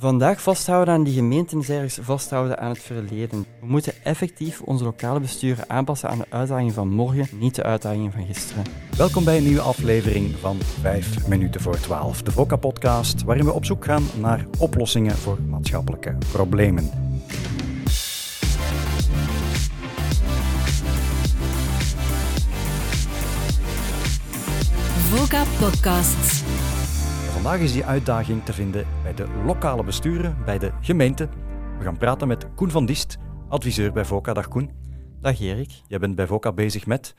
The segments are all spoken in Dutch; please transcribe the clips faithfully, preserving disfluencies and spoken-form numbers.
Vandaag vasthouden aan die gemeenten is ergens vasthouden aan het verleden. We moeten effectief onze lokale besturen aanpassen aan de uitdagingen van morgen, niet de uitdagingen van gisteren. Welkom bij een nieuwe aflevering van vijf minuten voor twaalf, de Voca Podcast, waarin we op zoek gaan naar oplossingen voor maatschappelijke problemen. Voca Podcasts. Vandaag is die uitdaging te vinden bij de lokale besturen, bij de gemeente. We gaan praten met Koen van Diest, adviseur bij Voca. Dag Koen. Dag Erik. Jij bent bij Voca bezig met?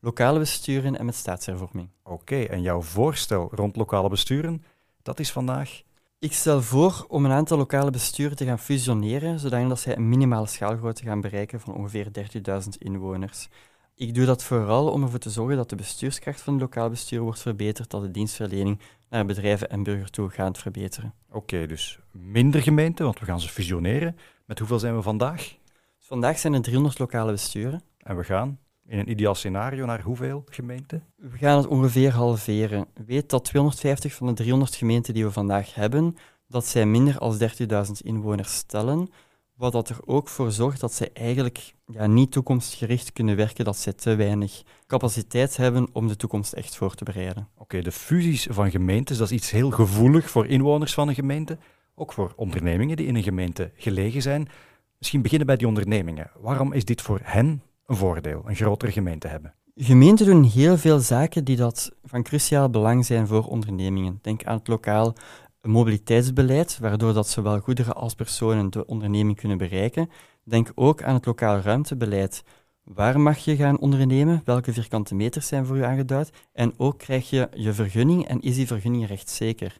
Lokale besturen en met staatshervorming. Oké, okay, en jouw voorstel rond lokale besturen, dat is vandaag? Ik stel voor om een aantal lokale besturen te gaan fusioneren, zodat zij een minimale schaalgrootte gaan bereiken van ongeveer dertigduizend inwoners. Ik doe dat vooral om ervoor te zorgen dat de bestuurskracht van het lokaal bestuur wordt verbeterd, dat de dienstverlening naar bedrijven en burgers toe gaat verbeteren. Oké, okay, dus minder gemeenten, want we gaan ze fusioneren. Met hoeveel zijn we vandaag? Vandaag zijn er driehonderd lokale besturen. En we gaan in een ideaal scenario naar hoeveel gemeenten? We gaan het ongeveer halveren. Weet dat tweehonderdvijftig van de driehonderd gemeenten die we vandaag hebben, dat zij minder dan dertigduizend inwoners stellen. Wat dat er ook voor zorgt dat zij eigenlijk ja, niet toekomstgericht kunnen werken, dat zij te weinig capaciteit hebben om de toekomst echt voor te bereiden. Oké, okay, de fusies van gemeentes, dat is iets heel gevoelig voor inwoners van een gemeente, ook voor ondernemingen die in een gemeente gelegen zijn. Misschien beginnen bij die ondernemingen. Waarom is dit voor hen een voordeel, een grotere gemeente hebben? Gemeenten doen heel veel zaken die dat van cruciaal belang zijn voor ondernemingen. Denk aan het lokaal Een mobiliteitsbeleid, waardoor dat zowel goederen als personen de onderneming kunnen bereiken. Denk ook aan het lokaal ruimtebeleid. Waar mag je gaan ondernemen? Welke vierkante meters zijn voor u aangeduid? En ook krijg je je vergunning en is die vergunning rechtszeker?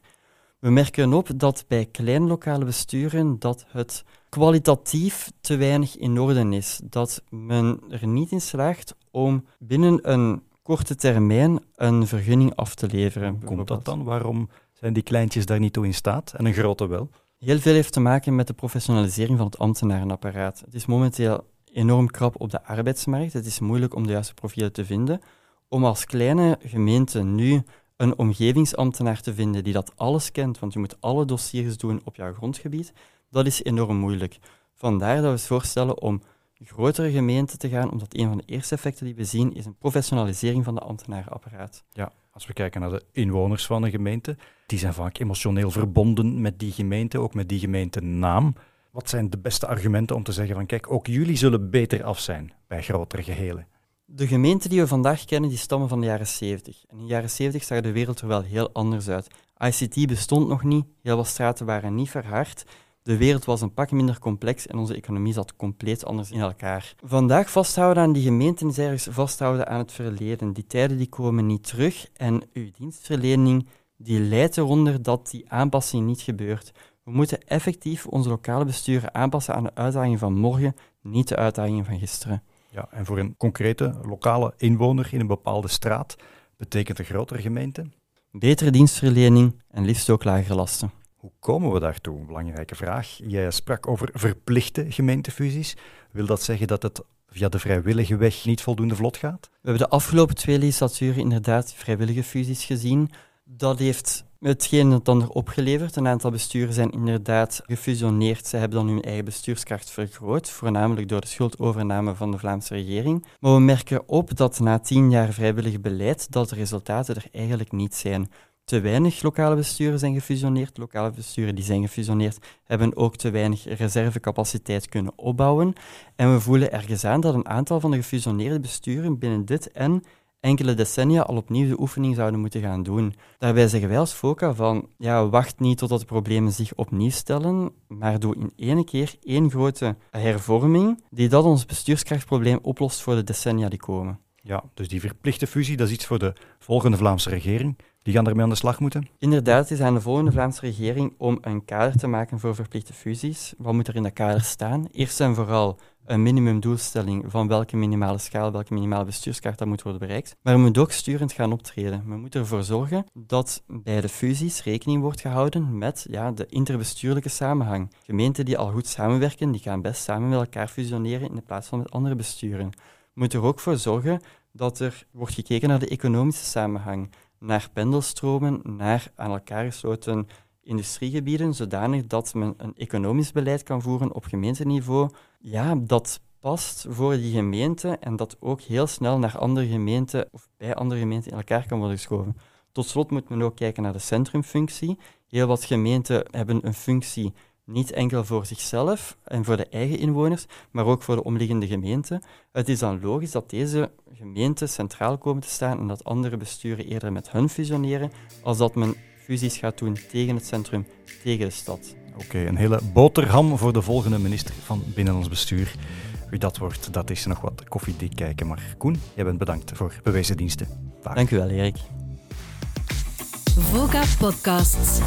We merken op dat bij kleine lokale besturen dat het kwalitatief te weinig in orde is. Dat men er niet in slaagt om binnen een korte termijn een vergunning af te leveren. Hoe komt dat dan? Waarom zijn die kleintjes daar niet toe in staat en een grote wel? Heel veel heeft te maken met de professionalisering van het ambtenarenapparaat. Het is momenteel enorm krap op de arbeidsmarkt. Het is moeilijk om de juiste profielen te vinden. Om als kleine gemeente nu een omgevingsambtenaar te vinden die dat alles kent, want je moet alle dossiers doen op jouw grondgebied, dat is enorm moeilijk. Vandaar dat we het voorstellen om grotere gemeenten te gaan, omdat een van de eerste effecten die we zien is een professionalisering van de ambtenarenapparaat. Ja. Als we kijken naar de inwoners van een gemeente, die zijn vaak emotioneel verbonden met die gemeente, ook met die gemeentenaam. Wat zijn de beste argumenten om te zeggen van kijk, ook jullie zullen beter af zijn bij grotere gehelen? De gemeenten die we vandaag kennen, die stammen van de jaren zeventig. En in de jaren zeventig zag de wereld er wel heel anders uit. I C T bestond nog niet, heel wat straten waren niet verhard. De wereld was een pak minder complex en onze economie zat compleet anders in elkaar. Vandaag vasthouden aan die gemeenten is ergens vasthouden aan het verleden. Die tijden die komen niet terug en uw dienstverlening die leidt eronder dat die aanpassing niet gebeurt. We moeten effectief onze lokale besturen aanpassen aan de uitdagingen van morgen, niet de uitdagingen van gisteren. Ja, en voor een concrete lokale inwoner in een bepaalde straat betekent een grotere gemeente? Betere dienstverlening en liefst ook lagere lasten. Hoe komen we daartoe? Een belangrijke vraag. Jij sprak over verplichte gemeentefusies. Wil dat zeggen dat het via de vrijwillige weg niet voldoende vlot gaat? We hebben de afgelopen twee legislaturen inderdaad vrijwillige fusies gezien. Dat heeft hetgeen het dan erop geleverd. Een aantal besturen zijn inderdaad gefusioneerd. Ze hebben dan hun eigen bestuurskracht vergroot, voornamelijk door de schuldovername van de Vlaamse regering. Maar we merken op dat na tien jaar vrijwillig beleid dat de resultaten er eigenlijk niet zijn. Te weinig lokale besturen zijn gefusioneerd. Lokale besturen die zijn gefusioneerd hebben ook te weinig reservecapaciteit kunnen opbouwen. En we voelen ergens aan dat een aantal van de gefusioneerde besturen binnen dit en enkele decennia al opnieuw de oefening zouden moeten gaan doen. Daarbij zeggen wij als Voca van, ja, wacht niet totdat de problemen zich opnieuw stellen, maar doe in één keer één grote hervorming die dat ons bestuurskrachtprobleem oplost voor de decennia die komen. Ja, dus die verplichte fusie, dat is iets voor de volgende Vlaamse regering. Die gaan ermee aan de slag moeten? Inderdaad, het is aan de volgende Vlaamse regering om een kader te maken voor verplichte fusies. Wat moet er in dat kader staan? Eerst en vooral een minimumdoelstelling van welke minimale schaal, welke minimale bestuurskaart dat moet worden bereikt. Maar we moeten ook sturend gaan optreden. We moeten ervoor zorgen dat bij de fusies rekening wordt gehouden met ja, de interbestuurlijke samenhang. Gemeenten die al goed samenwerken, die gaan best samen met elkaar fusioneren in de plaats van met andere besturen. We moeten er ook voor zorgen dat er wordt gekeken naar de economische samenhang, naar pendelstromen, naar aan elkaar gesloten industriegebieden, zodanig dat men een economisch beleid kan voeren op gemeenteniveau, ja, dat past voor die gemeente en dat ook heel snel naar andere gemeenten of bij andere gemeenten in elkaar kan worden geschoven. Tot slot moet men ook kijken naar de centrumfunctie. Heel wat gemeenten hebben een functie niet enkel voor zichzelf en voor de eigen inwoners, maar ook voor de omliggende gemeente. Het is dan logisch dat deze gemeenten centraal komen te staan en dat andere besturen eerder met hun fusioneren, als dat men fusies gaat doen tegen het centrum, tegen de stad. Oké, okay, een hele boterham voor de volgende minister van Binnenlands Bestuur. Wie dat wordt, dat is nog wat koffiedik kijken. Maar Koen, jij bent bedankt voor bewezen diensten. Dag. Dank u wel, Erik. Voca Podcasts.